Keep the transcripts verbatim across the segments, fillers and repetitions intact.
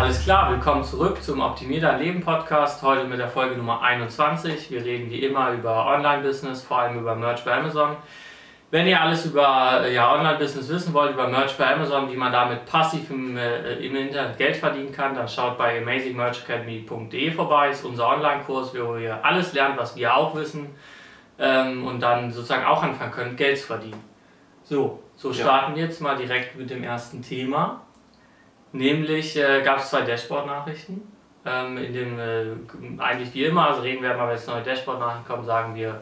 Alles klar, willkommen zurück zum Optimier Dein Leben Podcast, heute mit der Folge Nummer einundzwanzig. Wir reden wie immer über Online-Business, vor allem über Merch bei Amazon. Wenn ihr alles über ja, Online-Business wissen wollt, über Merch bei Amazon, wie man damit passiv im, äh, im Internet Geld verdienen kann, dann schaut bei amazing merch academy punkt de vorbei, ist unser Online-Kurs, wo ihr alles lernt, was wir auch wissen ähm, und dann sozusagen auch anfangen könnt, Geld zu verdienen. So, so starten wir ja. jetzt mal direkt mit dem ersten Thema. Nämlich äh, gab es zwei Dashboard-Nachrichten, ähm, in dem äh, eigentlich wie immer, also reden wir mal, wenn es neue Dashboard-Nachrichten kommen, sagen wir,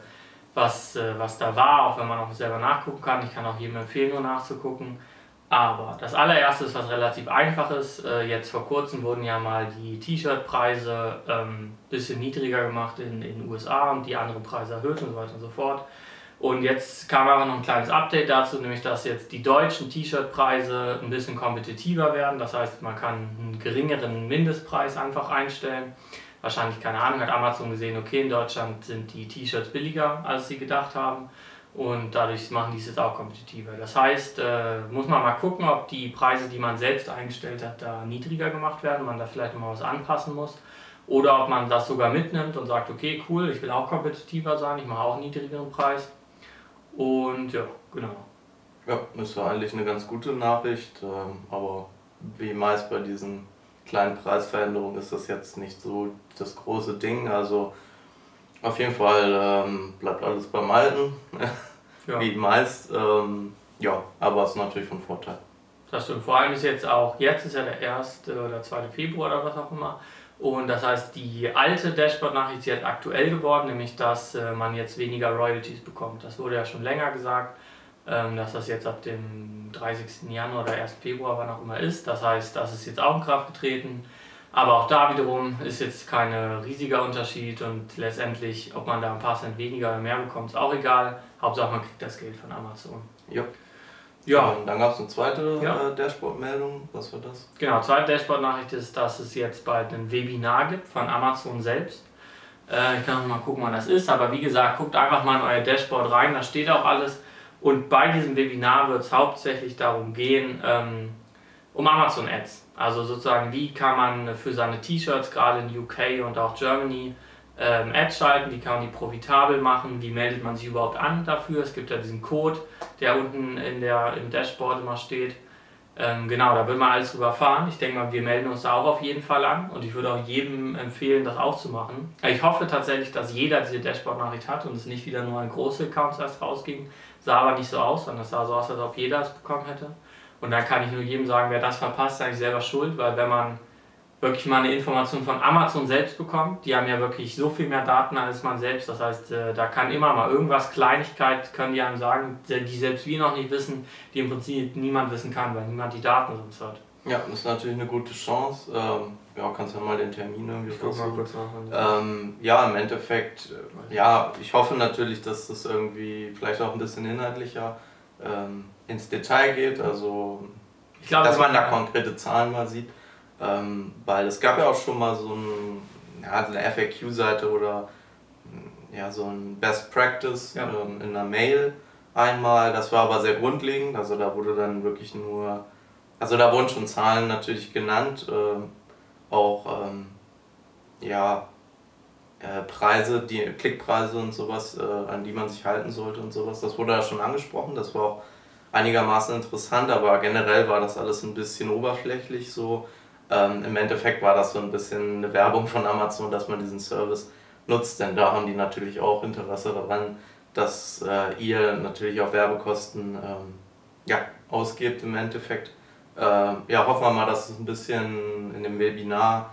was, äh, was da war, auch wenn man auch selber nachgucken kann. Ich kann auch jedem empfehlen, nur nachzugucken. Aber das allererste ist, was relativ einfach ist. Äh, jetzt vor kurzem wurden ja mal die T-Shirt-Preise ein ähm, bisschen niedriger gemacht in den U S A und die anderen Preise erhöht und so weiter und so fort. Und jetzt kam aber noch ein kleines Update dazu, nämlich dass jetzt die deutschen T-Shirt-Preise ein bisschen kompetitiver werden. Das heißt, man kann einen geringeren Mindestpreis einfach einstellen. Wahrscheinlich, keine Ahnung, hat Amazon gesehen, okay, in Deutschland sind die T-Shirts billiger, als sie gedacht haben. Und dadurch machen die es jetzt auch kompetitiver. Das heißt, äh, muss man mal gucken, ob die Preise, die man selbst eingestellt hat, da niedriger gemacht werden, man da vielleicht nochmal was anpassen muss. Oder ob man das sogar mitnimmt und sagt, okay, cool, ich will auch kompetitiver sein, ich mache auch einen niedrigeren Preis. Und ja, genau. Ja, das war eigentlich eine ganz gute Nachricht, ähm, aber wie meist bei diesen kleinen Preisveränderungen ist das jetzt nicht so das große Ding. Also auf jeden Fall ähm, bleibt alles beim Alten, ja. Wie meist. Ähm, ja, aber es ist natürlich von Vorteil. Das stimmt, vor allem ist jetzt auch, jetzt ist ja der erste oder zweite Februar oder was auch immer. Und das heißt, die alte Dashboard-Nachricht ist jetzt aktuell geworden, nämlich dass äh, man jetzt weniger Royalties bekommt. Das wurde ja schon länger gesagt, ähm, dass das jetzt ab dem dreißigsten Januar oder ersten Februar, wann auch immer ist. Das heißt, das ist jetzt auch in Kraft getreten. Aber auch da wiederum ist jetzt kein riesiger Unterschied und letztendlich, ob man da ein paar Cent weniger oder mehr bekommt, ist auch egal. Hauptsache, man kriegt das Geld von Amazon. Ja. Ja, und dann gab es eine zweite ja. äh, Dashboard-Meldung. Was war das? Genau, zweite Dashboard-Nachricht ist, dass es jetzt bald ein Webinar gibt von Amazon selbst. Äh, ich kann noch mal gucken, wann das ist, aber wie gesagt, guckt einfach mal in euer Dashboard rein, da steht auch alles. Und bei diesem Webinar wird es hauptsächlich darum gehen, ähm, um Amazon Ads. Also sozusagen, wie kann man für seine T-Shirts, gerade in U K und auch Germany, Ähm, Ads schalten, wie kann man die profitabel machen, wie meldet man sich überhaupt an dafür, es gibt ja diesen Code, der unten in der, im Dashboard immer steht, ähm, genau, da wird man alles drüber fahren, ich denke mal, wir melden uns da auch auf jeden Fall an und ich würde auch jedem empfehlen, das auch zu machen. Ich hoffe tatsächlich, dass jeder diese Dashboard-Nachricht hat und es nicht wieder nur an große Accounts erst rausging, sah aber nicht so aus, sondern es sah so aus, als ob jeder es bekommen hätte und dann kann ich nur jedem sagen, wer das verpasst, ist eigentlich selber schuld, weil wenn man wirklich mal eine Information von Amazon selbst bekommen. Die haben ja wirklich so viel mehr Daten als man selbst. Das heißt, da kann immer mal irgendwas, Kleinigkeit können die einem sagen, die selbst wir noch nicht wissen, die im Prinzip niemand wissen kann, weil niemand die Daten sonst hat. Ja, das ist natürlich eine gute Chance. Ähm, ja, kannst ja mal den Termin irgendwie versuchen. Ähm, ja, im Endeffekt, ja, ich hoffe natürlich, dass das irgendwie vielleicht auch ein bisschen inhaltlicher ähm, ins Detail geht. Also, ich glaub, dass man da konkrete Zahlen mal sieht. Ähm, weil es gab ja auch schon mal so ein, ja, eine F A Q-Seite oder ja, so ein Best Practice ja. ähm, in einer Mail einmal, das war aber sehr grundlegend, also da wurde dann wirklich nur, also da wurden schon Zahlen natürlich genannt, ähm, auch ähm, ja, äh, Preise, die Klickpreise und sowas, äh, an die man sich halten sollte und sowas, das wurde ja schon angesprochen, das war auch einigermaßen interessant, aber generell war das alles ein bisschen oberflächlich so. Ähm, im Endeffekt war das so ein bisschen eine Werbung von Amazon, dass man diesen Service nutzt, denn da haben die natürlich auch Interesse daran, dass äh, ihr natürlich auch Werbekosten ähm, ja, ausgebt im Endeffekt. Ähm, ja, hoffen wir mal, dass es ein bisschen in dem Webinar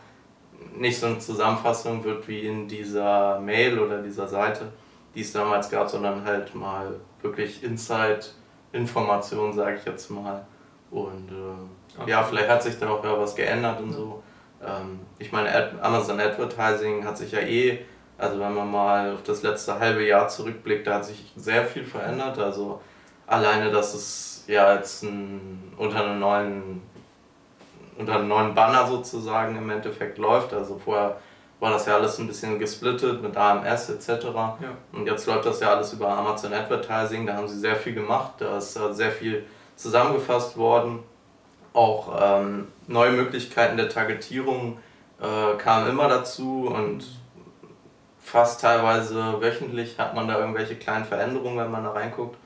nicht so eine Zusammenfassung wird wie in dieser Mail oder dieser Seite, die es damals gab, sondern halt mal wirklich Insight-Informationen, sage ich jetzt mal. Und äh, okay. ja, vielleicht hat sich da auch ja was geändert und so. Ähm, ich meine, Ad- Amazon Advertising hat sich ja eh, also wenn man mal auf das letzte halbe Jahr zurückblickt, da hat sich sehr viel verändert. Also alleine, dass es ja jetzt ein, unter einem neuen, unter einem neuen Banner sozusagen im Endeffekt läuft. Also vorher war das ja alles ein bisschen gesplittet mit A M S et cetera. Ja. Und jetzt läuft das ja alles über Amazon Advertising, da haben sie sehr viel gemacht, da ist sehr viel zusammengefasst worden auch ähm, neue Möglichkeiten der Targetierung äh, kamen immer dazu und fast teilweise wöchentlich hat man da irgendwelche kleinen Veränderungen, wenn man da reinguckt,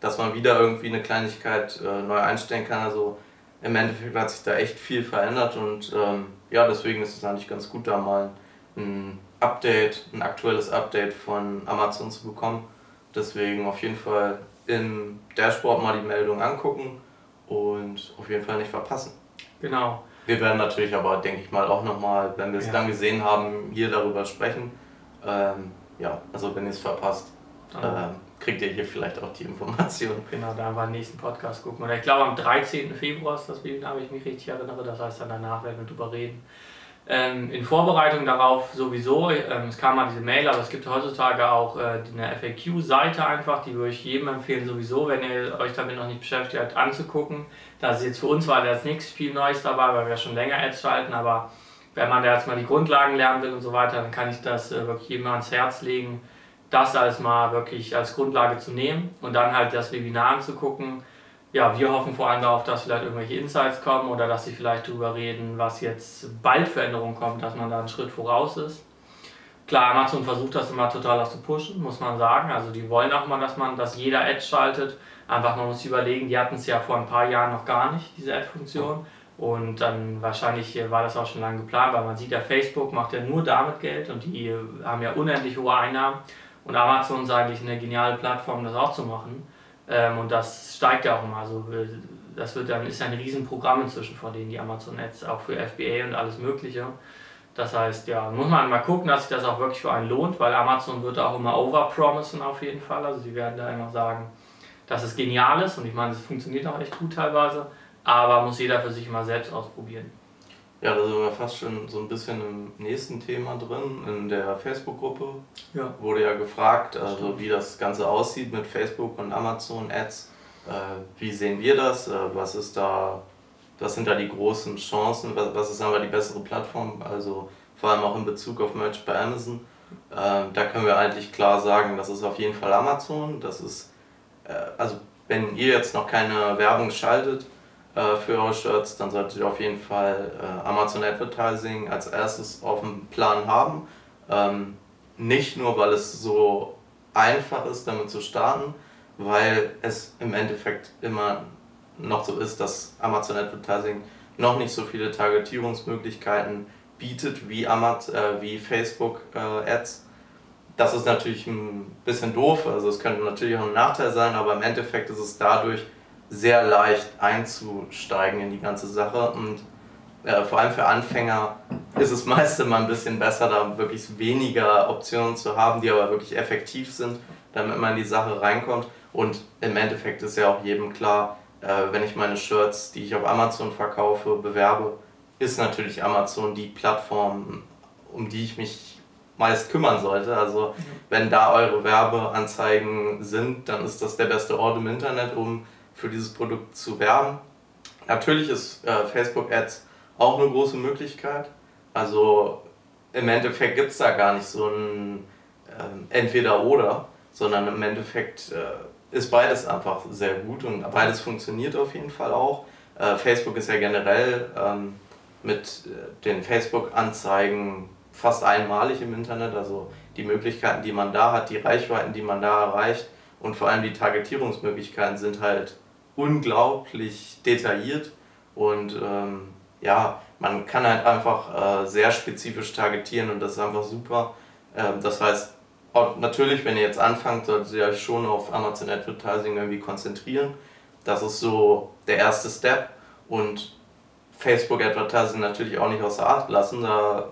dass man wieder irgendwie eine Kleinigkeit äh, neu einstellen kann. Also im Endeffekt hat sich da echt viel verändert und ähm, ja, deswegen ist es eigentlich ganz gut, da mal ein Update, ein aktuelles Update von Amazon zu bekommen. Deswegen auf jeden Fall im Dashboard mal die Meldung angucken und auf jeden Fall nicht verpassen. Genau. Wir werden natürlich aber, denke ich mal, auch nochmal, wenn wir es ja. dann gesehen haben, hier darüber sprechen. Ähm, ja, also wenn ihr es verpasst, ähm, kriegt ihr hier vielleicht auch die Information. Genau, da haben wir den nächsten Podcast gucken. Und ich glaube, am dreizehnten Februar ist das Webinar, wenn ich mich richtig erinnere. Das heißt, dann danach werden wir drüber reden. Ähm, in Vorbereitung darauf sowieso, ähm, es kam mal diese Mail, aber es gibt heutzutage auch äh, eine F A Q-Seite einfach, die würde ich jedem empfehlen sowieso, wenn ihr euch damit noch nicht beschäftigt habt, anzugucken. Da ist jetzt für uns war da jetzt nichts viel Neues dabei, weil wir schon länger Ads schalten, aber wenn man da jetzt mal die Grundlagen lernen will und so weiter, dann kann ich das äh, wirklich jedem ans Herz legen, das als mal wirklich als Grundlage zu nehmen und dann halt das Webinar anzugucken. Ja, wir hoffen vor allem darauf, dass vielleicht irgendwelche Insights kommen oder dass sie vielleicht darüber reden, was jetzt bald für Änderungen kommt, dass man da einen Schritt voraus ist. Klar, Amazon versucht das immer total das zu pushen, muss man sagen. Also die wollen auch mal, dass man, dass jeder Ad schaltet. Einfach, man muss überlegen, die hatten es ja vor ein paar Jahren noch gar nicht, diese Ad-Funktion. Und dann wahrscheinlich war das auch schon lange geplant, weil man sieht ja, Facebook macht ja nur damit Geld und die haben ja unendlich hohe Einnahmen. Und Amazon ist eigentlich eine geniale Plattform, das auch zu machen. Und das steigt ja auch immer. Also das wird dann, ist ein Riesenprogramm inzwischen von denen, die Amazon Ads, auch für F B A und alles Mögliche. Das heißt, ja, muss man mal gucken, dass sich das auch wirklich für einen lohnt, weil Amazon wird auch immer overpromisen auf jeden Fall. Also sie werden da immer sagen, dass es genial ist und ich meine, es funktioniert auch echt gut teilweise, aber muss jeder für sich mal selbst ausprobieren. Ja, da sind wir fast schon so ein bisschen im nächsten Thema drin, in der Facebook-Gruppe ja. wurde ja gefragt, also wie das Ganze aussieht mit Facebook und Amazon Ads, äh, wie sehen wir das, äh, was ist da, was sind da die großen Chancen, was, was ist einfach die bessere Plattform, also vor allem auch in Bezug auf Merch bei Amazon, äh, da können wir eigentlich klar sagen, das ist auf jeden Fall Amazon, das ist, äh, also wenn ihr jetzt noch keine Werbung schaltet, für eure Shirts, dann solltet ihr auf jeden Fall äh, Amazon Advertising als erstes auf dem Plan haben. Ähm, nicht nur, weil es so einfach ist, damit zu starten, weil es im Endeffekt immer noch so ist, dass Amazon Advertising noch nicht so viele Targetierungsmöglichkeiten bietet wie, Amaz- äh, wie Facebook äh, Ads. Das ist natürlich ein bisschen doof, also es könnte natürlich auch ein Nachteil sein, aber im Endeffekt ist es dadurch sehr leicht einzusteigen in die ganze Sache und äh, vor allem für Anfänger ist es meist immer ein bisschen besser, da wirklich weniger Optionen zu haben, die aber wirklich effektiv sind, damit man in die Sache reinkommt. Und im Endeffekt ist ja auch jedem klar, äh, wenn ich meine Shirts, die ich auf Amazon verkaufe, bewerbe, ist natürlich Amazon die Plattform, um die ich mich meist kümmern sollte. Also wenn da eure Werbeanzeigen sind, dann ist das der beste Ort im Internet, um für dieses Produkt zu werben. Natürlich ist äh, Facebook Ads auch eine große Möglichkeit. Also im Endeffekt gibt es da gar nicht so ein ähm, Entweder-Oder, sondern im Endeffekt äh, ist beides einfach sehr gut und beides funktioniert auf jeden Fall auch. Äh, Facebook ist ja generell ähm, mit den Facebook-Anzeigen fast einmalig im Internet. Also die Möglichkeiten, die man da hat, die Reichweiten, die man da erreicht und vor allem die Targetierungsmöglichkeiten sind halt unglaublich detailliert und ähm, ja, man kann halt einfach äh, sehr spezifisch targetieren und das ist einfach super. Ähm, das heißt, auch natürlich, wenn ihr jetzt anfangt, solltet ihr euch schon auf Amazon Advertising irgendwie konzentrieren. Das ist so der erste Step und Facebook Advertising natürlich auch nicht außer Acht lassen. Da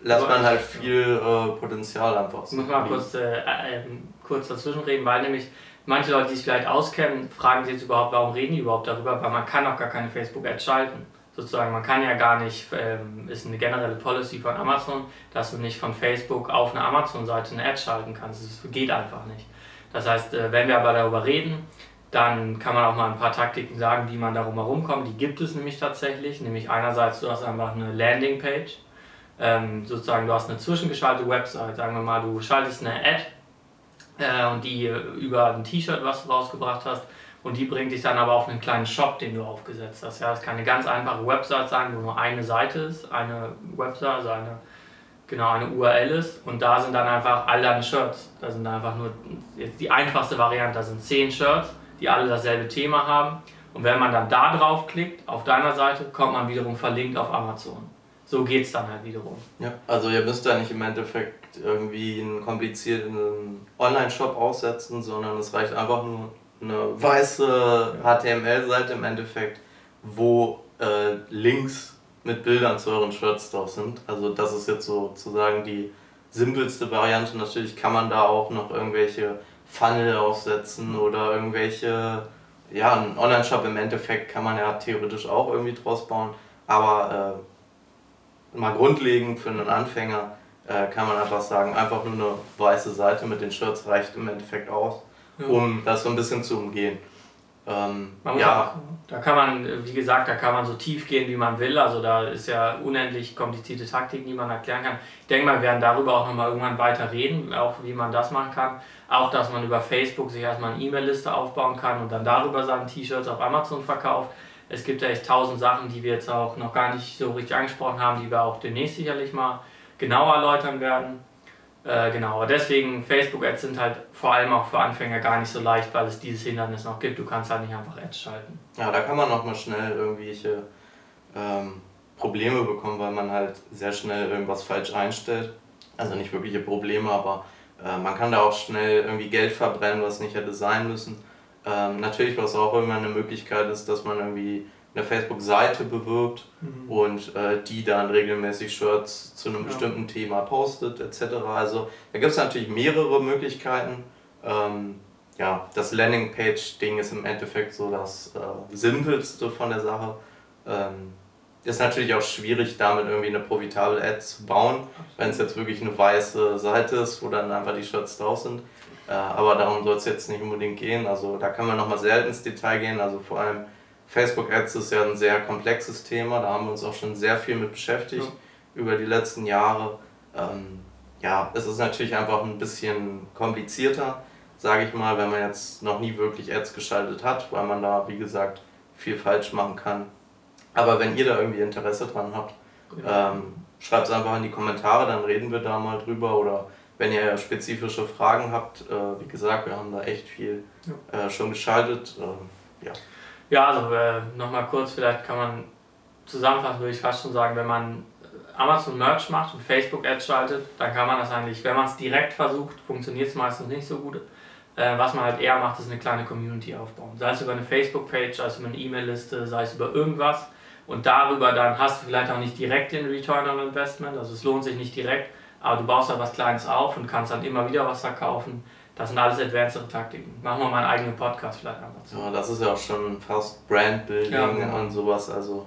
lässt man halt viel äh, Potenzial einfach. Ich muss mal kurz, äh, äh, kurz dazwischen reden, weil nämlich manche Leute, die es vielleicht auskennen, fragen sich jetzt überhaupt, warum reden die überhaupt darüber, weil man kann auch gar keine Facebook-Ads schalten. Sozusagen, man kann ja gar nicht, ähm, ist eine generelle Policy von Amazon, dass du nicht von Facebook auf eine Amazon-Seite eine Ad schalten kannst. Das geht einfach nicht. Das heißt, äh, wenn wir aber darüber reden, dann kann man auch mal ein paar Taktiken sagen, wie man darum herumkommt. Die gibt es nämlich tatsächlich, nämlich einerseits, du hast einfach eine Landingpage, ähm, sozusagen du hast eine zwischengeschaltete Website, sagen wir mal, du schaltest eine Ad, und die über ein T-Shirt, was du rausgebracht hast, und die bringt dich dann aber auf einen kleinen Shop, den du aufgesetzt hast. Ja, es kann eine ganz einfache Website sein, wo nur eine Seite ist, eine Website, also eine, genau, eine U R L ist, und da sind dann einfach alle deine Shirts. Da sind einfach nur, jetzt die einfachste Variante, da sind zehn Shirts, die alle dasselbe Thema haben, und wenn man dann da drauf klickt, auf deiner Seite, kommt man wiederum verlinkt auf Amazon. So geht es dann halt wiederum. Ja, also ihr müsst da nicht im Endeffekt irgendwie einen komplizierten Online-Shop aufsetzen, sondern es reicht einfach nur eine weiße H T M L-Seite im Endeffekt, wo äh, Links mit Bildern zu euren Shirts drauf sind. Also das ist jetzt sozusagen die simpelste Variante. Natürlich kann man da auch noch irgendwelche Funnel aufsetzen oder irgendwelche, ja, einen Online-Shop im Endeffekt kann man ja theoretisch auch irgendwie draus bauen, aber äh, mal grundlegend für einen Anfänger äh, kann man einfach sagen, einfach nur eine weiße Seite mit den Shirts reicht im Endeffekt aus, um das so ein bisschen zu umgehen. Ähm, man muss ja, auch, da kann man, wie gesagt, da kann man so tief gehen, wie man will, also da ist ja unendlich komplizierte Taktik, die man erklären kann. Ich denke mal, wir werden darüber auch nochmal irgendwann weiter reden, auch wie man das machen kann, auch dass man über Facebook sich erstmal eine E-Mail-Liste aufbauen kann und dann darüber seine T-Shirts auf Amazon verkauft. Es gibt ja echt tausend Sachen, die wir jetzt auch noch gar nicht so richtig angesprochen haben, die wir auch demnächst sicherlich mal genauer erläutern werden. Äh, genau, aber deswegen, Facebook-Ads sind halt vor allem auch für Anfänger gar nicht so leicht, weil es dieses Hindernis noch gibt. Du kannst halt nicht einfach Ads schalten. Ja, da kann man auch mal schnell irgendwelche ähm, Probleme bekommen, weil man halt sehr schnell irgendwas falsch einstellt. Also nicht wirkliche Probleme, aber äh, man kann da auch schnell irgendwie Geld verbrennen, was nicht hätte sein müssen. Ähm, natürlich, was auch immer eine Möglichkeit ist, dass man irgendwie eine Facebook-Seite bewirbt, mhm, und äh, die dann regelmäßig Shirts zu einem, ja, bestimmten Thema postet et cetera. Also da gibt es natürlich mehrere Möglichkeiten. Ähm, ja, das Landingpage-Ding ist im Endeffekt so das äh, Simpelste von der Sache. Ähm, ist natürlich auch schwierig, damit irgendwie eine profitable Ad zu bauen, wenn es jetzt wirklich eine weiße Seite ist, wo dann einfach die Shirts drauf sind. Äh, aber darum soll es jetzt nicht unbedingt gehen. Also da kann man nochmal sehr ins Detail gehen, also vor allem Facebook Ads ist ja ein sehr komplexes Thema, da haben wir uns auch schon sehr viel mit beschäftigt, ja, über die letzten Jahre. Ähm, ja, es ist natürlich einfach ein bisschen komplizierter, sage ich mal, wenn man jetzt noch nie wirklich Ads geschaltet hat, weil man da, wie gesagt, viel falsch machen kann. Aber wenn ihr da irgendwie Interesse dran habt, ja, ähm, schreibt es einfach in die Kommentare, dann reden wir da mal drüber, oder wenn ihr spezifische Fragen habt, äh, wie gesagt, wir haben da echt viel, ja, äh, schon geschaltet. Äh, ja. Ja, also äh, nochmal kurz, vielleicht kann man zusammenfassen, würde ich fast schon sagen, wenn man Amazon Merch macht und Facebook Ads schaltet, dann kann man das eigentlich, wenn man es direkt versucht, funktioniert es meistens nicht so gut. Äh, was man halt eher macht, ist eine kleine Community aufbauen. Sei es über eine Facebook-Page, sei es über eine E-Mail-Liste, sei es über irgendwas. Und darüber dann hast du vielleicht auch nicht direkt den Return on Investment, also es lohnt sich nicht direkt, aber du baust halt was Kleines auf und kannst dann immer wieder was verkaufen. Das sind alles advanced Taktiken. Machen wir mal einen eigenen Podcast vielleicht anders. Ja, das ist ja auch schon fast Brandbuilding, ja, genau, und sowas. Also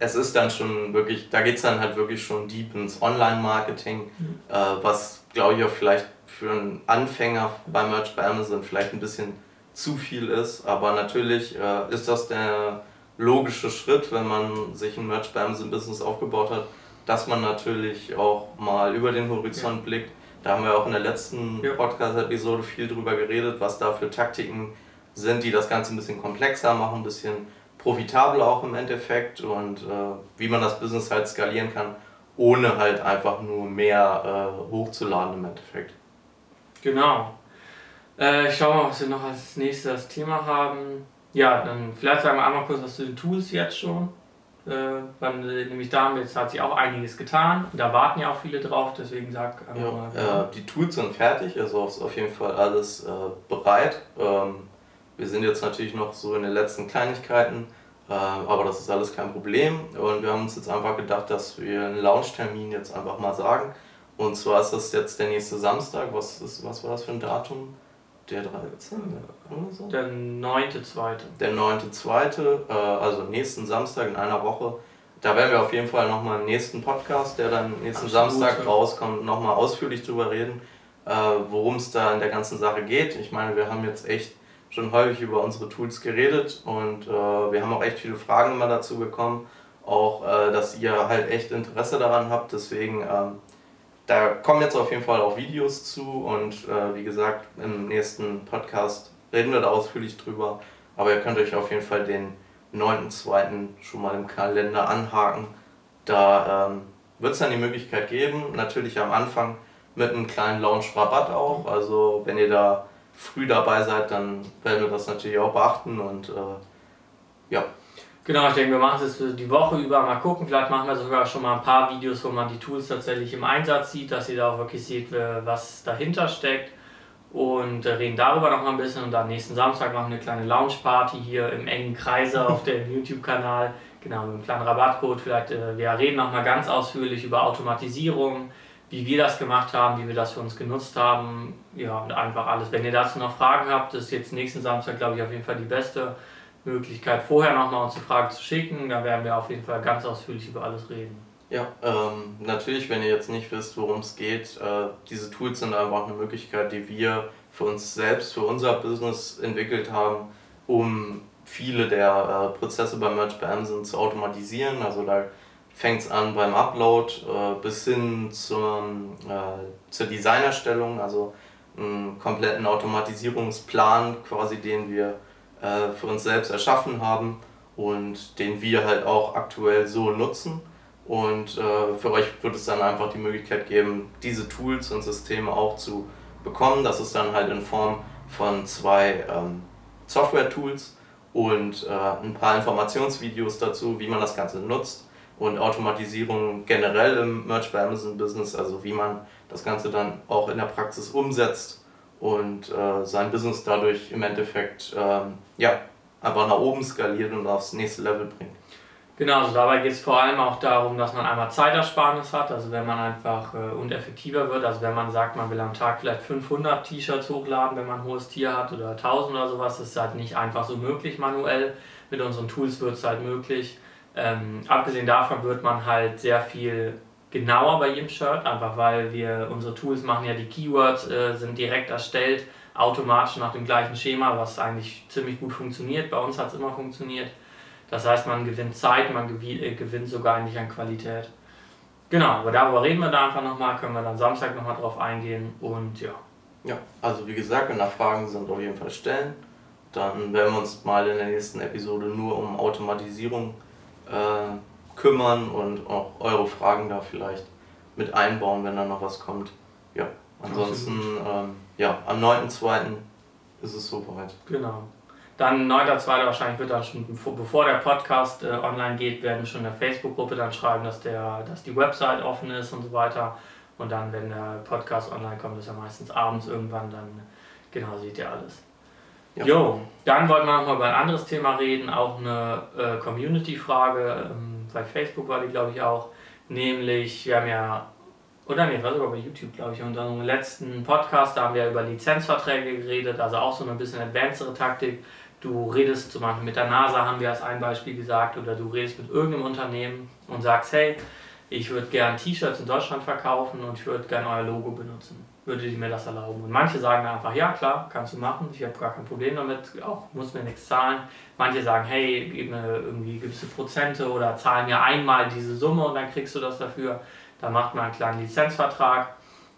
es ist dann schon wirklich, da geht es dann halt wirklich schon deep ins Online-Marketing, mhm, äh, was, glaube ich, auch vielleicht für einen Anfänger bei Merch bei Amazon vielleicht ein bisschen zu viel ist. Aber natürlich äh, ist das der logische Schritt, wenn man sich ein Merch bei Amazon Business aufgebaut hat, dass man natürlich auch mal über den Horizont, ja, blickt. Da haben wir auch in der letzten, ja, Podcast-Episode viel drüber geredet, was da für Taktiken sind, die das Ganze ein bisschen komplexer machen, ein bisschen profitabler auch im Endeffekt, und äh, wie man das Business halt skalieren kann, ohne halt einfach nur mehr äh, hochzuladen im Endeffekt. Genau. Äh, ich schau mal, was wir noch als nächstes Thema haben. Ja, dann vielleicht sagen wir einmal kurz was zu den Tools jetzt schon. Äh, wann, nämlich da haben wir jetzt, hat sich auch einiges getan, da warten ja auch viele drauf, deswegen sag einfach mal. Ja, äh, die Tools sind fertig, also ist auf jeden Fall alles äh, bereit. Ähm, wir sind jetzt natürlich noch so in den letzten Kleinigkeiten, äh, aber das ist alles kein Problem, und wir haben uns jetzt einfach gedacht, dass wir einen Launch-Termin jetzt einfach mal sagen, und zwar ist das jetzt der nächste Samstag. Was ist, was war das für ein Datum? Der dreizehnte oder so? Der neunte zweite Der neunte zweite also nächsten Samstag in einer Woche. Da werden wir auf jeden Fall nochmal im nächsten Podcast, der dann nächsten Absolut, Samstag ja. rauskommt, nochmal ausführlich drüber reden, worum es da in der ganzen Sache geht. Ich meine, wir haben jetzt echt schon häufig über unsere Tools geredet, und wir haben auch echt viele Fragen immer dazu bekommen, auch dass ihr halt echt Interesse daran habt, deswegen... Da kommen jetzt auf jeden Fall auch Videos zu, und äh, wie gesagt, im nächsten Podcast reden wir da ausführlich drüber, Aber ihr könnt euch auf jeden Fall den neunten zweiten schon mal im Kalender anhaken. Da ähm, wird es dann die Möglichkeit geben, natürlich am Anfang mit einem kleinen Launch-Rabatt auch. Also wenn ihr da früh dabei seid, dann werden wir das natürlich auch beachten und äh, ja. Genau, ich denke, wir machen es jetzt die Woche über, mal gucken, vielleicht machen wir sogar schon mal ein paar Videos, wo man die Tools tatsächlich im Einsatz sieht, dass ihr da auch wirklich seht, was dahinter steckt, und reden darüber noch mal ein bisschen, und am nächsten Samstag machen wir eine kleine Lounge-Party hier im engen Kreise auf dem YouTube-Kanal, genau, mit einem kleinen Rabattcode, vielleicht, wir reden noch mal ganz ausführlich über Automatisierung, wie wir das gemacht haben, wie wir das für uns genutzt haben, ja, und einfach alles. Wenn ihr dazu noch Fragen habt, ist jetzt nächsten Samstag, glaube ich, auf jeden Fall die beste Möglichkeit, vorher nochmal unsere Fragen zu schicken, da werden wir auf jeden Fall ganz ausführlich über alles reden. Ja, ähm, natürlich, wenn ihr jetzt nicht wisst, worum es geht, äh, diese Tools sind einfach eine Möglichkeit, die wir für uns selbst, für unser Business entwickelt haben, um viele der äh, Prozesse beim Merch bei Amazon zu automatisieren. Also da fängt es an beim Upload äh, bis hin zur, äh, zur Designerstellung, also einen kompletten Automatisierungsplan quasi, den wir für uns selbst erschaffen haben und den wir halt auch aktuell so nutzen, und äh, für euch wird es dann einfach die Möglichkeit geben, diese Tools und Systeme auch zu bekommen. Das ist dann halt in Form von zwei ähm, Software-Tools und äh, ein paar Informationsvideos dazu, wie man das Ganze nutzt, und Automatisierung generell im Merch bei Amazon Business, also wie man das Ganze dann auch in der Praxis umsetzt und äh, sein Business dadurch im Endeffekt ähm, ja, einfach nach oben skaliert und aufs nächste Level bringt. Genau, also dabei geht es vor allem auch darum, dass man einmal Zeitersparnis hat, also wenn man einfach äh, und effektiver wird, also wenn man sagt, man will am Tag vielleicht fünfhundert T-Shirts hochladen, wenn man ein hohes Tier hat, oder tausend oder sowas, das ist halt nicht einfach so möglich manuell, mit unseren Tools wird es halt möglich. Ähm, abgesehen davon wird man halt sehr viel genauer bei jedem Shirt, einfach weil wir unsere Tools machen ja die Keywords, äh, sind direkt erstellt, automatisch nach dem gleichen Schema, was eigentlich ziemlich gut funktioniert, bei uns hat es immer funktioniert. Das heißt, man gewinnt Zeit, man gew- äh, gewinnt sogar eigentlich an Qualität. Genau, aber darüber reden wir da einfach nochmal, können wir dann Samstag nochmal drauf eingehen, und ja. Ja, also wie gesagt, wenn da Fragen sind, auf jeden Fall stellen. Dann werden wir uns mal in der nächsten Episode nur um Automatisierung äh, kümmern und auch eure Fragen da vielleicht mit einbauen, wenn da noch was kommt. Ja, ansonsten, ähm, ja, am neunten zweiten ist es soweit. Genau. Dann neunten zweiten wahrscheinlich wird dann schon, bevor der Podcast äh, online geht, werden wir schon in der Facebook-Gruppe dann schreiben, dass, der, dass die Website offen ist und so weiter. Und dann, wenn der Podcast online kommt, ist ja meistens abends irgendwann, dann genau seht ihr alles. Jo, ja. Dann wollten wir nochmal über ein anderes Thema reden, auch eine äh, Community-Frage. Ähm, Bei Facebook war die, glaube ich, auch, nämlich, wir haben ja, oder nee, war sogar bei YouTube, glaube ich, in unserem letzten Podcast, da haben wir über Lizenzverträge geredet, also auch so eine bisschen advancedere Taktik. Du redest zum Beispiel mit der NASA, haben wir als ein Beispiel gesagt, oder du redest mit irgendeinem Unternehmen und sagst, hey, ich würde gerne T-Shirts in Deutschland verkaufen und ich würde gerne euer Logo benutzen. Würdet ihr mir das erlauben? Und manche sagen einfach, ja klar, kannst du machen, ich habe gar kein Problem damit, auch muss mir nichts zahlen. Manche sagen, hey, gib mir irgendwie gewisse Prozente oder zahl mir einmal diese Summe und dann kriegst du das dafür. Dann macht man einen kleinen Lizenzvertrag,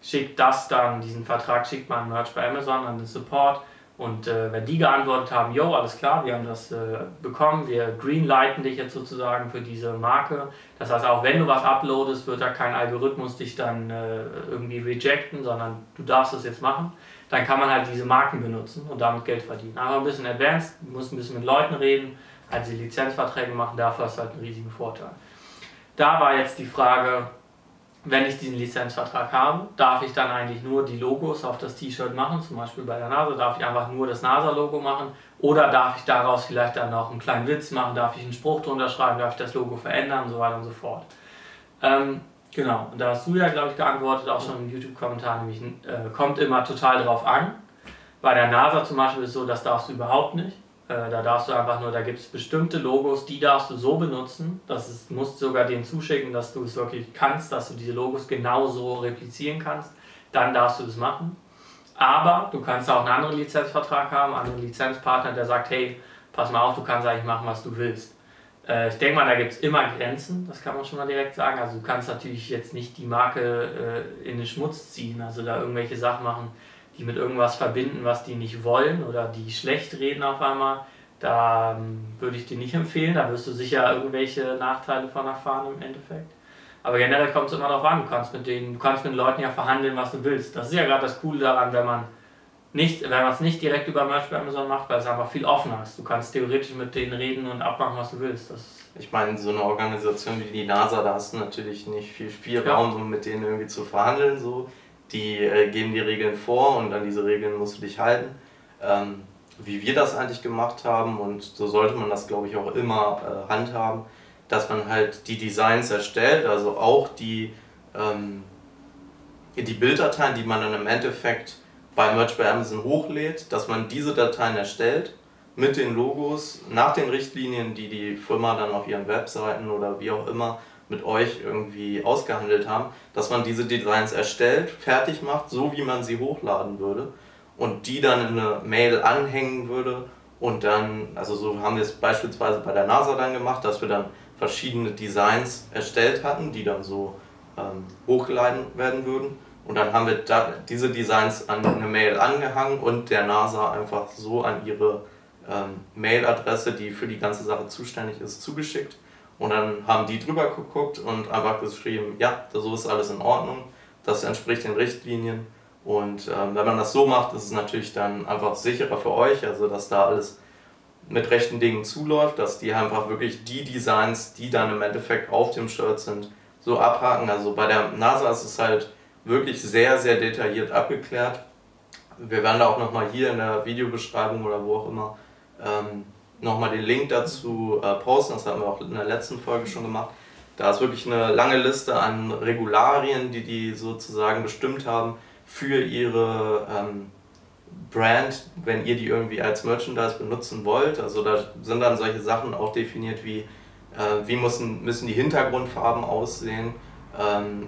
schickt das dann, diesen Vertrag schickt man an Merch bei Amazon, an den Support, und äh, wenn die geantwortet haben, jo, alles klar, wir haben das äh, bekommen, wir greenlighten dich jetzt sozusagen für diese Marke. Das heißt, auch wenn du was uploadest, wird da kein Algorithmus dich dann äh, irgendwie rejecten, sondern du darfst es jetzt machen. Dann kann man halt diese Marken benutzen und damit Geld verdienen. Aber ein bisschen advanced, muss ein bisschen mit Leuten reden, also die Lizenzverträge machen, dafür ist halt ein riesiger Vorteil. Da war jetzt die Frage, wenn ich diesen Lizenzvertrag habe, darf ich dann eigentlich nur die Logos auf das T-Shirt machen, zum Beispiel bei der NASA, darf ich einfach nur das NASA-Logo machen, oder darf ich daraus vielleicht dann noch einen kleinen Witz machen, darf ich einen Spruch drunter schreiben, darf ich das Logo verändern und so weiter und so fort. Ähm, genau, und da hast du ja, glaube ich, geantwortet, auch schon im YouTube-Kommentar, nämlich äh, kommt immer total drauf an. Bei der NASA zum Beispiel ist es so, das darfst du überhaupt nicht. Da darfst du einfach nur, da gibt es bestimmte Logos, die darfst du so benutzen, dass es, musst sogar denen zuschicken, dass du es wirklich kannst, dass du diese Logos genauso replizieren kannst, dann darfst du das machen. Aber du kannst auch einen anderen Lizenzvertrag haben, einen anderen Lizenzpartner, der sagt, hey, pass mal auf, du kannst eigentlich machen, was du willst. Ich denke mal, da gibt es immer Grenzen, das kann man schon mal direkt sagen. Also du kannst natürlich jetzt nicht die Marke in den Schmutz ziehen, also da irgendwelche Sachen machen, die mit irgendwas verbinden, was die nicht wollen, oder die schlecht reden auf einmal. Da ähm, würde ich dir nicht empfehlen, da wirst du sicher irgendwelche Nachteile von erfahren im Endeffekt. Aber generell kommt es immer darauf an, du kannst, mit den, du kannst mit den Leuten ja verhandeln, was du willst. Das ist ja gerade das Coole daran, wenn man nicht, wenn man es nicht direkt über Merch bei Amazon macht, weil es einfach viel offener ist. Du kannst theoretisch mit denen reden und abmachen, was du willst. Das ich meine, so eine Organisation wie die NASA, da hast du natürlich nicht viel Spielraum, ja. um mit denen irgendwie zu verhandeln. So. Die äh, geben die Regeln vor und an diese Regeln musst du dich halten. Ähm, wie wir das eigentlich gemacht haben, und so sollte man das, glaube ich, auch immer äh, handhaben, dass man halt die Designs erstellt, also auch die, ähm, die Bilddateien, die man dann im Endeffekt bei Merch bei Amazon hochlädt, dass man diese Dateien erstellt mit den Logos, nach den Richtlinien, die die Firma dann auf ihren Webseiten oder wie auch immer mit euch irgendwie ausgehandelt haben, dass man diese Designs erstellt, fertig macht, so wie man sie hochladen würde und die dann in eine Mail anhängen würde und dann, also so haben wir es beispielsweise bei der NASA dann gemacht, dass wir dann verschiedene Designs erstellt hatten, die dann so ähm, hochgeladen werden würden. Und dann haben wir da diese Designs an eine Mail angehangen und der NASA einfach so an ihre ähm, Mailadresse, die für die ganze Sache zuständig ist, zugeschickt. Und dann haben die drüber geguckt und einfach geschrieben, ja, so ist alles in Ordnung, das entspricht den Richtlinien. Und ähm, wenn man das so macht, ist es natürlich dann einfach sicherer für euch, also dass da alles mit rechten Dingen zuläuft, dass die einfach wirklich die Designs, die dann im Endeffekt auf dem Shirt sind, so abhaken. Also bei der NASA ist es halt wirklich sehr, sehr detailliert abgeklärt. Wir werden da auch nochmal hier in der Videobeschreibung oder wo auch immer ähm, nochmal den Link dazu äh, posten. Das haben wir auch in der letzten Folge schon gemacht. Da ist wirklich eine lange Liste an Regularien, die die sozusagen bestimmt haben für ihre ähm, Brand, wenn ihr die irgendwie als Merchandise benutzen wollt. Also da sind dann solche Sachen auch definiert wie, äh, wie müssen, müssen die Hintergrundfarben aussehen.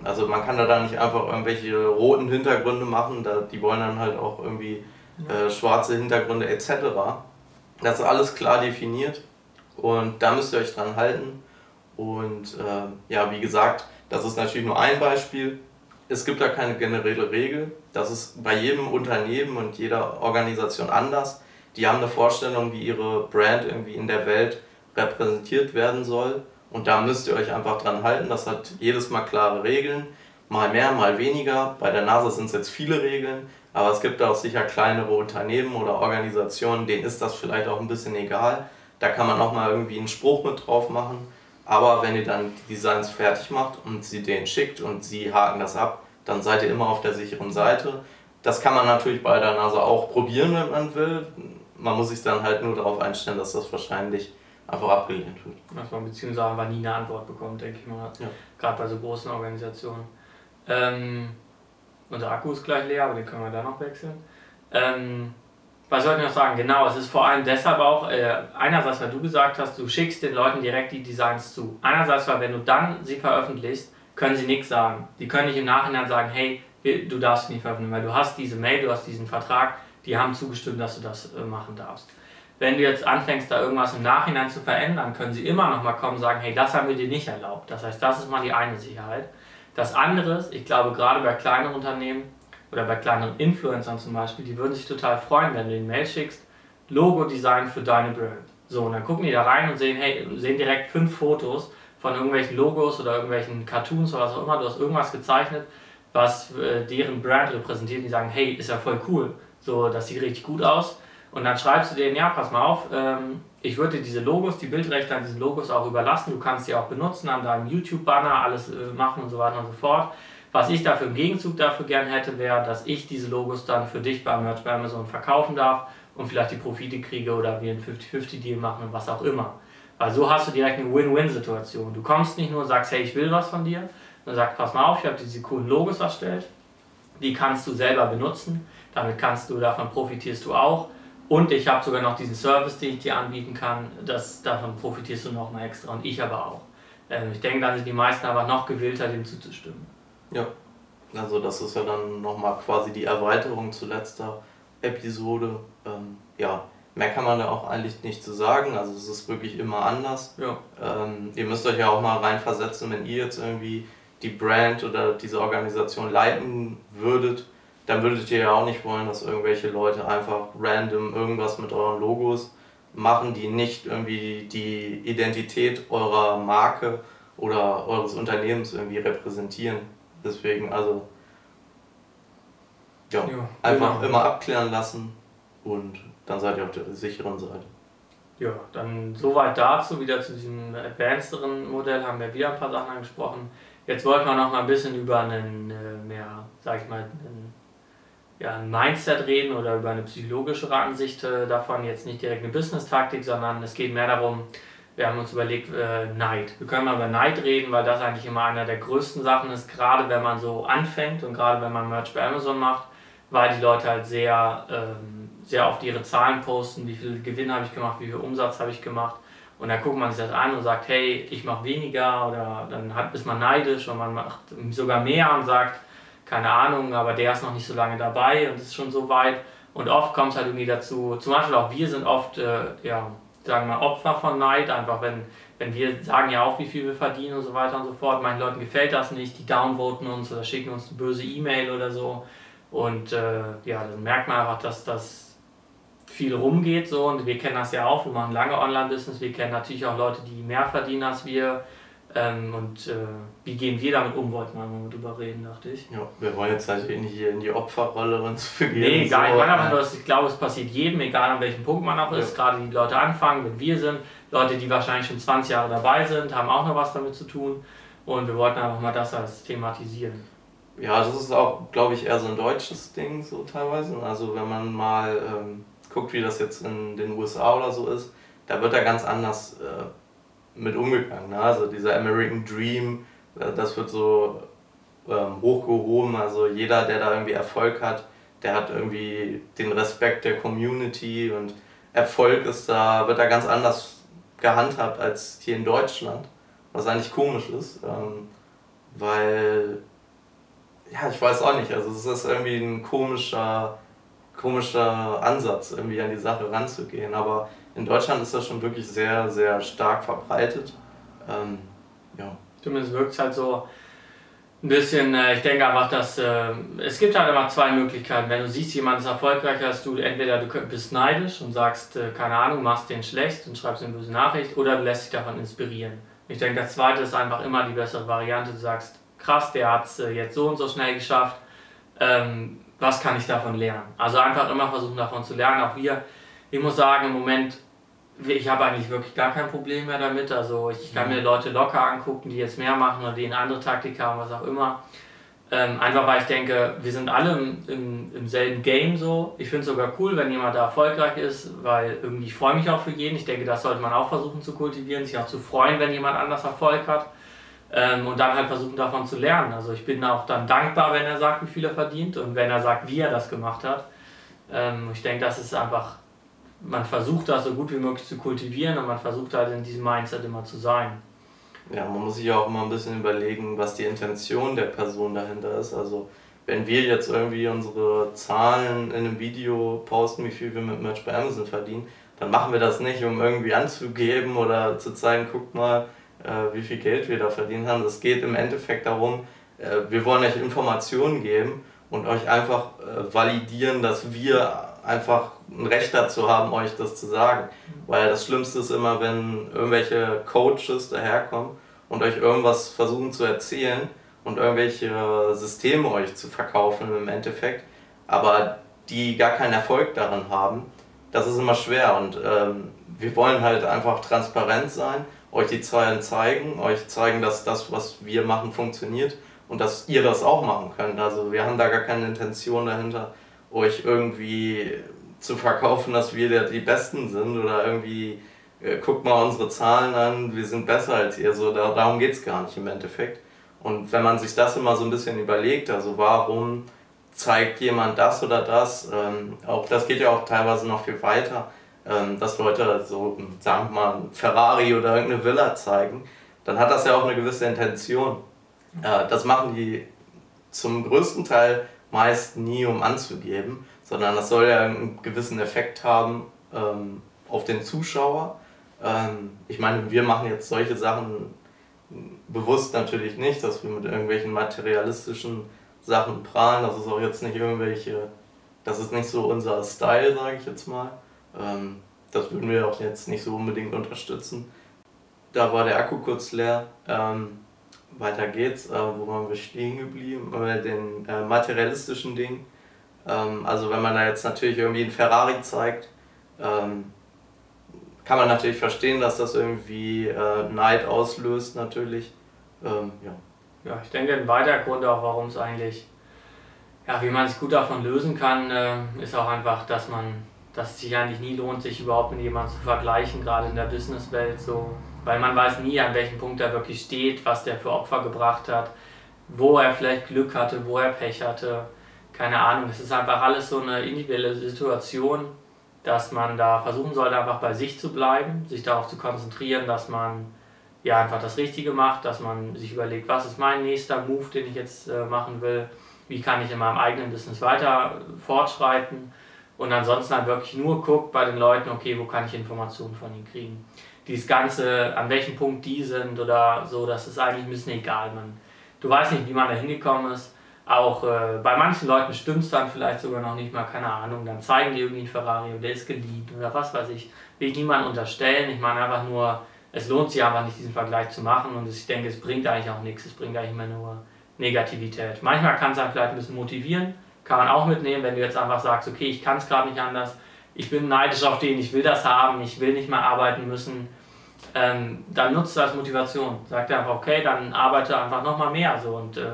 Also man kann da dann nicht einfach irgendwelche roten Hintergründe machen, da, die wollen dann halt auch irgendwie äh, schwarze Hintergründe et cetera. Das ist alles klar definiert und da müsst ihr euch dran halten. Und äh, ja, wie gesagt, das ist natürlich nur ein Beispiel. Es gibt da keine generelle Regel, das ist bei jedem Unternehmen und jeder Organisation anders. Die haben eine Vorstellung, wie ihre Brand irgendwie in der Welt repräsentiert werden soll. Und da müsst ihr euch einfach dran halten, das hat jedes Mal klare Regeln, mal mehr, mal weniger. Bei der NASA sind es jetzt viele Regeln, aber es gibt auch sicher kleinere Unternehmen oder Organisationen, denen ist das vielleicht auch ein bisschen egal. Da kann man auch mal irgendwie einen Spruch mit drauf machen, aber wenn ihr dann die Designs fertig macht und sie denen schickt und sie haken das ab, dann seid ihr immer auf der sicheren Seite. Das kann man natürlich bei der NASA auch probieren, wenn man will. Man muss sich dann halt nur darauf einstellen, dass das wahrscheinlich einfach abgelehnt wird. Dass man beziehungsweise einfach nie eine Antwort bekommt, denke ich mal. Ja. Gerade bei so großen Organisationen. Ähm, unser Akku ist gleich leer, aber den können wir da noch wechseln. Ähm, was wollte ich noch sagen? Genau, es ist vor allem deshalb auch, äh, einerseits, weil du gesagt hast, du schickst den Leuten direkt die Designs zu. Andererseits, weil wenn du dann sie veröffentlichst, können sie nichts sagen. Die können nicht im Nachhinein sagen, hey, du darfst sie nicht veröffentlichen, weil du hast diese Mail, du hast diesen Vertrag, die haben zugestimmt, dass du das äh, machen darfst. Wenn du jetzt anfängst, da irgendwas im Nachhinein zu verändern, können sie immer noch mal kommen und sagen, hey, das haben wir dir nicht erlaubt. Das heißt, das ist mal die eine Sicherheit. Das andere ist, ich glaube, gerade bei kleineren Unternehmen oder bei kleineren Influencern zum Beispiel, die würden sich total freuen, wenn du ihnen Mail schickst, Logo-Design für deine Brand. So, und dann gucken die da rein und sehen, hey, sehen direkt fünf Fotos von irgendwelchen Logos oder irgendwelchen Cartoons oder was auch immer. Du hast irgendwas gezeichnet, was äh, deren Brand repräsentiert. Die sagen, hey, ist ja voll cool. So, das sieht richtig gut aus. Und dann schreibst du denen, ja, pass mal auf, ähm, ich würde dir diese Logos, die Bildrechte an diesen Logos auch überlassen, du kannst die auch benutzen, an deinem YouTube-Banner alles äh, machen und so weiter und so fort. Was ich dafür im Gegenzug dafür gern hätte, wäre, dass ich diese Logos dann für dich bei Merch bei Amazon verkaufen darf und vielleicht die Profite kriege oder wir einen fünfzig fünfzig Deal machen und was auch immer. Weil so hast du direkt eine Win-Win-Situation. Du kommst nicht nur und sagst, hey, ich will was von dir, und sagst, pass mal auf, ich habe diese coolen Logos erstellt, die kannst du selber benutzen, damit kannst du, davon profitierst du auch. Und ich habe sogar noch diesen Service, den ich dir anbieten kann, das, davon profitierst du nochmal extra und ich aber auch. Ähm, ich denke, dann sind die meisten aber noch gewillter, dem zuzustimmen. Ja, also das ist ja dann nochmal quasi die Erweiterung zu letzter Episode. Ähm, ja, mehr kann man da auch eigentlich nicht zu sagen, also es ist wirklich immer anders. Ja. Ähm, ihr müsst euch ja auch mal reinversetzen, wenn ihr jetzt irgendwie die Brand oder diese Organisation leiten würdet, dann würdet ihr ja auch nicht wollen, dass irgendwelche Leute einfach random irgendwas mit euren Logos machen, die nicht irgendwie die Identität eurer Marke oder eures Unternehmens irgendwie repräsentieren. Deswegen, also ja, ja einfach genau. immer abklären lassen und dann seid ihr auf der sicheren Seite. Ja, dann soweit dazu, wieder zu diesem advancederen Modell haben wir wieder ein paar Sachen angesprochen. Jetzt wollten wir noch mal ein bisschen über einen mehr, sag ich mal, einen, ja, ein Mindset reden oder über eine psychologischere Ansicht davon. Jetzt nicht direkt eine Business-Taktik, sondern es geht mehr darum, wir haben uns überlegt, äh, Neid. Wir können mal über Neid reden, weil das eigentlich immer einer der größten Sachen ist, gerade wenn man so anfängt und gerade wenn man Merch bei Amazon macht, weil die Leute halt sehr, ähm, sehr oft ihre Zahlen posten, wie viel Gewinn habe ich gemacht, wie viel Umsatz habe ich gemacht. Und dann guckt man sich das an und sagt, hey, ich mache weniger, oder dann hat, ist man neidisch und man macht sogar mehr und sagt, keine Ahnung, aber der ist noch nicht so lange dabei und ist schon so weit. Und oft kommt es halt irgendwie dazu, zum Beispiel auch wir sind oft, äh, ja, sagen wir mal, Opfer von Neid, einfach wenn, wenn wir sagen ja auch, wie viel wir verdienen und so weiter und so fort, manchen Leuten gefällt das nicht, die downvoten uns oder schicken uns eine böse E-Mail oder so. Und äh, ja, dann merkt man einfach, dass das viel rumgeht so, und wir kennen das ja auch, wir machen lange Online-Business, wir kennen natürlich auch Leute, die mehr verdienen als wir, ähm, und äh, wie gehen wir damit um, wollten wir mal drüber reden, dachte ich. Ja, wir wollen jetzt halt nicht hier in die Opferrolle uns vergehen. Nee, gar nicht, so. Meine, das, ich glaube, es passiert jedem, egal an welchem Punkt man auch ist, ja. Gerade die Leute anfangen, wenn wir sind, Leute, die wahrscheinlich schon zwanzig Jahre dabei sind, haben auch noch was damit zu tun, und wir wollten einfach mal das als thematisieren. Ja, das ist auch, glaube ich, eher so ein deutsches Ding, so teilweise. Also wenn man mal ähm, guckt, wie das jetzt in den U S A oder so ist, da wird da ganz anders äh, mit umgegangen. Ne? Also dieser American Dream, äh, das wird so ähm, hochgehoben. Also jeder, der da irgendwie Erfolg hat, der hat irgendwie den Respekt der Community, und Erfolg ist da, wird da ganz anders gehandhabt als hier in Deutschland, was eigentlich komisch ist, ähm, weil... Ja, ich weiß auch nicht, also es ist irgendwie ein komischer, komischer Ansatz, irgendwie an die Sache ranzugehen, aber in Deutschland ist das schon wirklich sehr, sehr stark verbreitet, ähm, ja. Zumindest wirkt es halt so ein bisschen, ich denke einfach, dass, äh, es gibt halt immer zwei Möglichkeiten, wenn du siehst, jemand ist erfolgreicher als du, entweder du bist neidisch und sagst, äh, keine Ahnung, machst den schlecht und schreibst eine böse Nachricht, oder du lässt dich davon inspirieren. Ich denke, das zweite ist einfach immer die bessere Variante, du sagst, krass, der hat es jetzt so und so schnell geschafft, ähm, was kann ich davon lernen? Also einfach immer versuchen, davon zu lernen. Auch wir, ich muss sagen, im Moment, ich habe eigentlich wirklich gar kein Problem mehr damit. Also ich kann mir Leute locker angucken, die jetzt mehr machen oder die eine andere Taktik haben, was auch immer. Ähm, einfach weil ich denke, wir sind alle im, im, im selben Game so. Ich finde es sogar cool, wenn jemand da erfolgreich ist, weil irgendwie, ich freue mich auch für jeden. Ich denke, das sollte man auch versuchen zu kultivieren, sich auch zu freuen, wenn jemand anders Erfolg hat. Ähm, und dann halt versuchen, davon zu lernen. Also ich bin auch dann dankbar, wenn er sagt, wie viel er verdient, und wenn er sagt, wie er das gemacht hat. Ähm, ich denke, das ist einfach, man versucht das so gut wie möglich zu kultivieren, und man versucht halt in diesem Mindset immer zu sein. Ja, man muss sich auch immer ein bisschen überlegen, was die Intention der Person dahinter ist. Also wenn wir jetzt irgendwie unsere Zahlen in einem Video posten, wie viel wir mit Merch bei Amazon verdienen, dann machen wir das nicht, um irgendwie anzugeben oder zu zeigen, guckt mal, wie viel Geld wir da verdient haben. Es geht im Endeffekt darum, wir wollen euch Informationen geben und euch einfach validieren, dass wir einfach ein Recht dazu haben, euch das zu sagen. Weil das Schlimmste ist immer, wenn irgendwelche Coaches daherkommen und euch irgendwas versuchen zu erzählen und irgendwelche Systeme euch zu verkaufen im Endeffekt, aber die gar keinen Erfolg darin haben. Das ist immer schwer, und ähm, wir wollen halt einfach transparent sein, euch die Zahlen zeigen, euch zeigen, dass das, was wir machen, funktioniert und dass ihr das auch machen könnt. Also wir haben da gar keine Intention dahinter, euch irgendwie zu verkaufen, dass wir die Besten sind oder irgendwie, äh, guckt mal unsere Zahlen an, wir sind besser als ihr. So, da, darum geht es gar nicht im Endeffekt. Und wenn man sich das immer so ein bisschen überlegt, also warum zeigt jemand das oder das, ähm, auch das geht ja auch teilweise noch viel weiter, dass Leute so, sagen wir mal, Ferrari oder irgendeine Villa zeigen, dann hat das ja auch eine gewisse Intention. Das machen die zum größten Teil meist nie, um anzugeben, sondern das soll ja einen gewissen Effekt haben auf den Zuschauer. Ich meine, wir machen jetzt solche Sachen bewusst natürlich nicht, dass wir mit irgendwelchen materialistischen Sachen prahlen. Das ist auch jetzt nicht irgendwelche, das ist nicht so unser Style, sage ich jetzt mal. Ähm, das würden wir auch jetzt nicht so unbedingt unterstützen. Da war der Akku kurz leer. Ähm, weiter geht's. Äh, wo waren wir stehen geblieben? Bei den äh, materialistischen Dingen. Ähm, also wenn man da jetzt natürlich irgendwie einen Ferrari zeigt, ähm, kann man natürlich verstehen, dass das irgendwie äh, Neid auslöst natürlich. Ähm, ja. Ja, ich denke, ein weiterer Grund auch, warum es eigentlich, ja, wie man sich gut davon lösen kann, äh, ist auch einfach, dass man, dass es sich eigentlich nie lohnt, sich überhaupt mit jemandem zu vergleichen, gerade in der Businesswelt so, weil man weiß nie, an welchem Punkt er wirklich steht, was der für Opfer gebracht hat, wo er vielleicht Glück hatte, wo er Pech hatte, keine Ahnung. Es ist einfach alles so eine individuelle Situation, dass man da versuchen sollte, einfach bei sich zu bleiben, sich darauf zu konzentrieren, dass man ja einfach das Richtige macht, dass man sich überlegt, was ist mein nächster Move, den ich jetzt äh, machen will, wie kann ich in meinem eigenen Business weiter fortschreiten und ansonsten dann wirklich nur guckt bei den Leuten, okay, wo kann ich Informationen von ihnen kriegen. Dieses Ganze, an welchem Punkt die sind oder so, das ist eigentlich ein bisschen egal. Man, du weißt nicht, wie man da hingekommen ist. Auch äh, bei manchen Leuten stimmt es dann vielleicht sogar noch nicht mal, keine Ahnung, dann zeigen die irgendwie einen Ferrari oder der ist geliehen oder was weiß ich. Will ich niemandem unterstellen, ich meine einfach nur, es lohnt sich einfach nicht, diesen Vergleich zu machen und ich denke, es bringt eigentlich auch nichts, es bringt eigentlich immer nur Negativität. Manchmal kann es dann vielleicht ein bisschen motivieren, kann man auch mitnehmen, wenn du jetzt einfach sagst, okay, ich kann es gerade nicht anders, ich bin neidisch auf den, ich will das haben, ich will nicht mehr arbeiten müssen, ähm, dann nutzt das als Motivation. Sag dir einfach, okay, dann arbeite einfach nochmal mehr so und äh,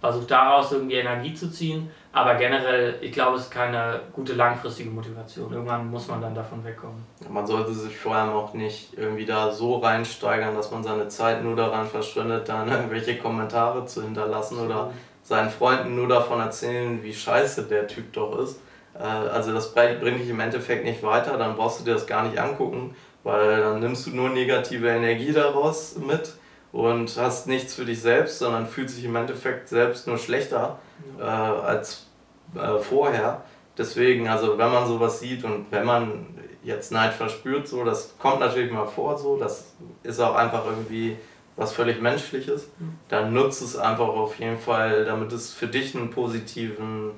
versuch daraus irgendwie Energie zu ziehen, aber generell, ich glaube, es ist keine gute langfristige Motivation. Irgendwann muss man dann davon wegkommen. Ja, man sollte sich vor allem auch nicht irgendwie da so reinsteigern, dass man seine Zeit nur daran verschwendet, dann irgendwelche Kommentare zu hinterlassen oder seinen Freunden nur davon erzählen, wie scheiße der Typ doch ist. Also das bringt dich im Endeffekt nicht weiter, dann brauchst du dir das gar nicht angucken, weil dann nimmst du nur negative Energie daraus mit. Und hast nichts für dich selbst, sondern fühlt sich im Endeffekt selbst nur schlechter äh, als äh, vorher. Deswegen, also wenn man sowas sieht und wenn man jetzt Neid verspürt, so, das kommt natürlich mal vor, so, das ist auch einfach irgendwie was völlig Menschliches, dann nutzt es einfach auf jeden Fall, damit es für dich einen positiven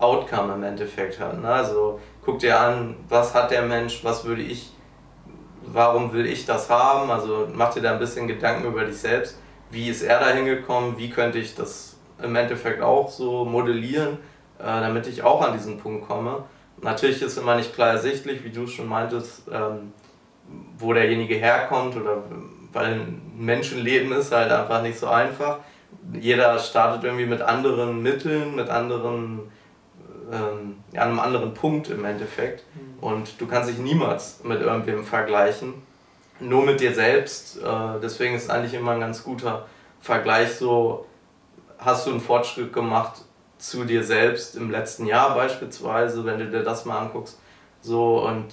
Outcome im Endeffekt hat. Ne? Also guck dir an, was hat der Mensch, was würde ich warum will ich das haben? Also mach dir da ein bisschen Gedanken über dich selbst. Wie ist er da hingekommen? Wie könnte ich das im Endeffekt auch so modellieren, äh, damit ich auch an diesen Punkt komme? Natürlich ist immer nicht klar ersichtlich, wie du schon meintest, ähm, wo derjenige herkommt oder weil ein Menschenleben ist halt einfach nicht so einfach. Jeder startet irgendwie mit anderen Mitteln, mit anderen Ähm, an einem anderen Punkt im Endeffekt und du kannst dich niemals mit irgendwem vergleichen, nur mit dir selbst, äh, deswegen ist eigentlich immer ein ganz guter Vergleich so, hast du einen Fortschritt gemacht zu dir selbst im letzten Jahr beispielsweise, wenn du dir das mal anguckst, so und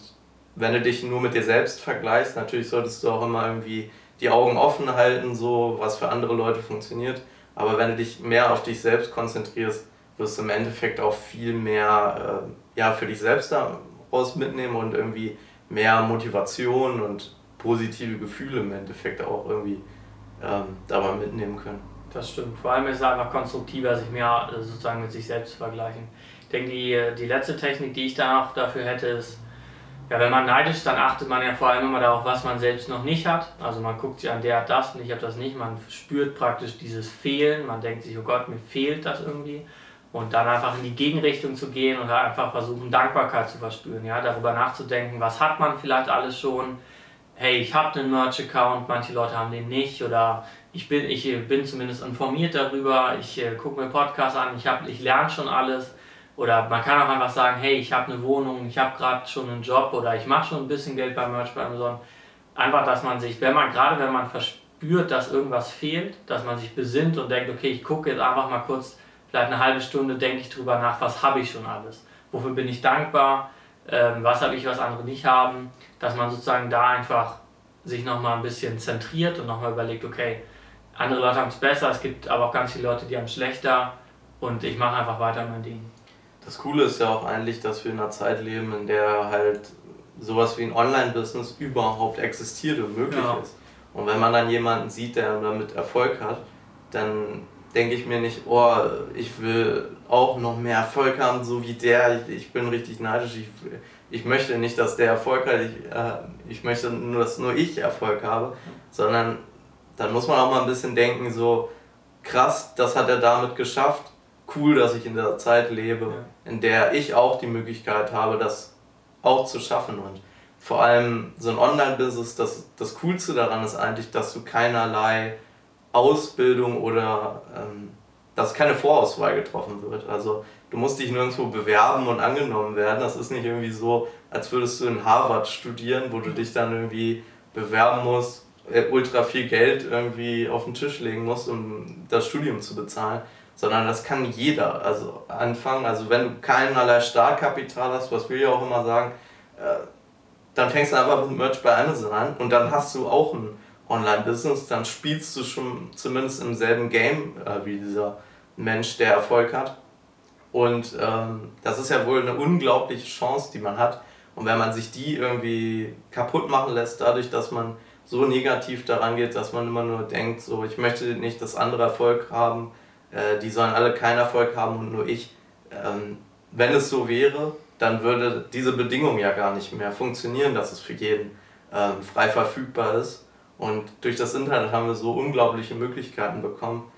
wenn du dich nur mit dir selbst vergleichst, natürlich solltest du auch immer irgendwie die Augen offen halten, so was für andere Leute funktioniert, aber wenn du dich mehr auf dich selbst konzentrierst, wirst du im Endeffekt auch viel mehr äh, ja, für dich selbst daraus mitnehmen und irgendwie mehr Motivation und positive Gefühle im Endeffekt auch irgendwie ähm, dabei mitnehmen können. Das stimmt. Vor allem ist es einfach konstruktiver, sich mehr äh, sozusagen mit sich selbst zu vergleichen. Ich denke, die, die letzte Technik, die ich da noch dafür hätte, ist, ja, wenn man neidisch ist, dann achtet man ja vor allem immer darauf, was man selbst noch nicht hat. Also man guckt sich an, der hat das und ich habe das nicht. Man spürt praktisch dieses Fehlen. Man denkt sich, oh Gott, mir fehlt das irgendwie. Und dann einfach in die Gegenrichtung zu gehen und da einfach versuchen, Dankbarkeit zu verspüren, ja, darüber nachzudenken, was hat man vielleicht alles schon, hey, ich habe einen Merch-Account, manche Leute haben den nicht oder ich bin, ich bin zumindest informiert darüber, ich äh, gucke mir Podcasts an, ich, hab, ich lerne schon alles oder man kann auch einfach sagen, hey, ich habe eine Wohnung, ich habe gerade schon einen Job oder ich mache schon ein bisschen Geld beim Merch bei Amazon, einfach, dass man sich, wenn man gerade wenn man verspürt, dass irgendwas fehlt, dass man sich besinnt und denkt, okay, ich gucke jetzt einfach mal kurz, vielleicht eine halbe Stunde denke ich drüber nach, was habe ich schon alles, wofür bin ich dankbar, ähm, was habe ich, was andere nicht haben, dass man sozusagen da einfach sich nochmal ein bisschen zentriert und nochmal überlegt, okay, andere Leute haben es besser, es gibt aber auch ganz viele Leute, die haben es schlechter und ich mache einfach weiter mein Ding. Das Coole ist ja auch eigentlich, dass wir in einer Zeit leben, in der halt sowas wie ein Online-Business überhaupt existiert und möglich ja. ist. Und wenn man dann jemanden sieht, der damit Erfolg hat, dann denke ich mir nicht, oh, ich will auch noch mehr Erfolg haben, so wie der, ich, ich bin richtig neidisch, ich, ich möchte nicht, dass der Erfolg hat, ich, äh, ich möchte nur, dass nur ich Erfolg habe, sondern dann muss man auch mal ein bisschen denken, so krass, das hat er damit geschafft, cool, dass ich in der Zeit lebe, ja, in der ich auch die Möglichkeit habe, das auch zu schaffen. Und vor allem so ein Online-Business, das, das Coolste daran ist eigentlich, dass du keinerlei Ausbildung oder ähm, dass keine Vorauswahl getroffen wird. Also du musst dich nirgendwo bewerben und angenommen werden. Das ist nicht irgendwie so, als würdest du in Harvard studieren, wo du dich dann irgendwie bewerben musst, äh, ultra viel Geld irgendwie auf den Tisch legen musst, um das Studium zu bezahlen, sondern das kann jeder also anfangen. Also wenn du keinerlei Startkapital hast, was wir ja auch immer sagen, äh, dann fängst du einfach mit Merch bei Amazon an und dann hast du auch ein Online-Business, dann spielst du schon zumindest im selben Game äh, wie dieser Mensch, der Erfolg hat. Und ähm, das ist ja wohl eine unglaubliche Chance, die man hat. Und wenn man sich die irgendwie kaputt machen lässt, dadurch, dass man so negativ daran geht, dass man immer nur denkt, so ich möchte nicht, dass andere Erfolg haben, äh, die sollen alle keinen Erfolg haben und nur ich. Ähm, wenn es so wäre, dann würde diese Bedingung ja gar nicht mehr funktionieren, dass es für jeden ähm, frei verfügbar ist. Und durch das Internet haben wir so unglaubliche Möglichkeiten bekommen.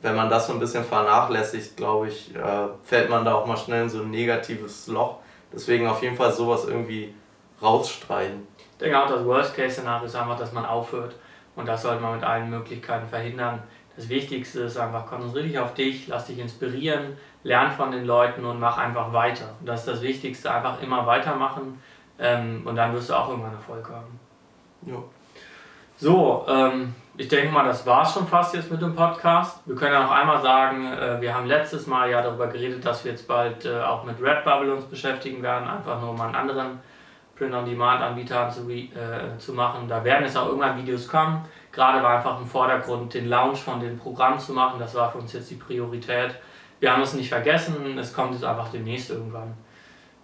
Wenn man das so ein bisschen vernachlässigt, glaube ich, äh, fällt man da auch mal schnell in so ein negatives Loch. Deswegen auf jeden Fall sowas irgendwie rausstreichen. Ich denke auch, das Worst-Case-Szenario ist einfach, dass man aufhört. Und das sollte man mit allen Möglichkeiten verhindern. Das Wichtigste ist einfach, konzentriere dich auf dich, lass dich inspirieren, lern von den Leuten und mach einfach weiter. Und das ist das Wichtigste, einfach immer weitermachen. Ähm, und dann wirst du auch irgendwann Erfolg haben. Ja. So, ähm, ich denke mal, das war's schon fast jetzt mit dem Podcast. Wir können ja noch einmal sagen, äh, wir haben letztes Mal ja darüber geredet, dass wir jetzt bald äh, auch mit Redbubble uns beschäftigen werden, einfach nur um einen anderen Print-on-Demand-Anbieter zu, äh, zu machen. Da werden jetzt auch irgendwann Videos kommen. Gerade war einfach im Vordergrund, den Launch von dem Programm zu machen. Das war für uns jetzt die Priorität. Wir haben es nicht vergessen, es kommt jetzt einfach demnächst irgendwann.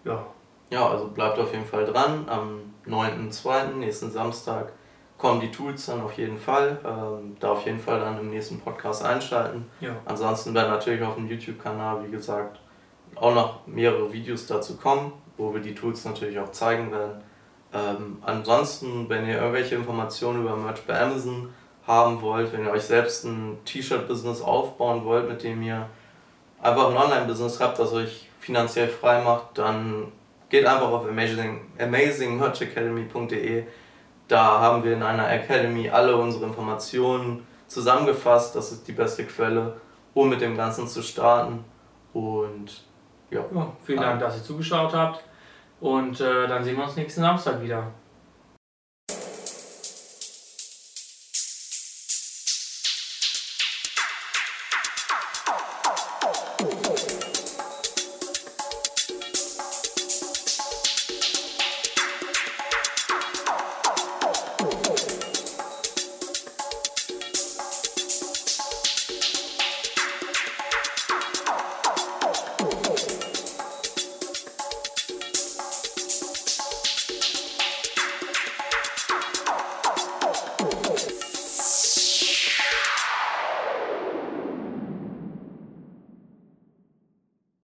Ja, ja, also bleibt auf jeden Fall dran. Am neunten zweiten, nächsten Samstag, kommen die Tools dann auf jeden Fall, ähm, da auf jeden Fall dann im nächsten Podcast einschalten. Ja. Ansonsten werden natürlich auf dem YouTube-Kanal, wie gesagt, auch noch mehrere Videos dazu kommen, wo wir die Tools natürlich auch zeigen werden. Ähm, ansonsten, wenn ihr irgendwelche Informationen über Merch bei Amazon haben wollt, wenn ihr euch selbst ein T-Shirt-Business aufbauen wollt, mit dem ihr einfach ein Online-Business habt, das euch finanziell frei macht, dann geht einfach auf amazing, amazing merch academy punkt de. Da haben wir in einer Academy alle unsere Informationen zusammengefasst. Das ist die beste Quelle, um mit dem Ganzen zu starten. Und ja. ja vielen Dank, dass ihr zugeschaut habt. Und äh, dann sehen wir uns nächsten Samstag wieder.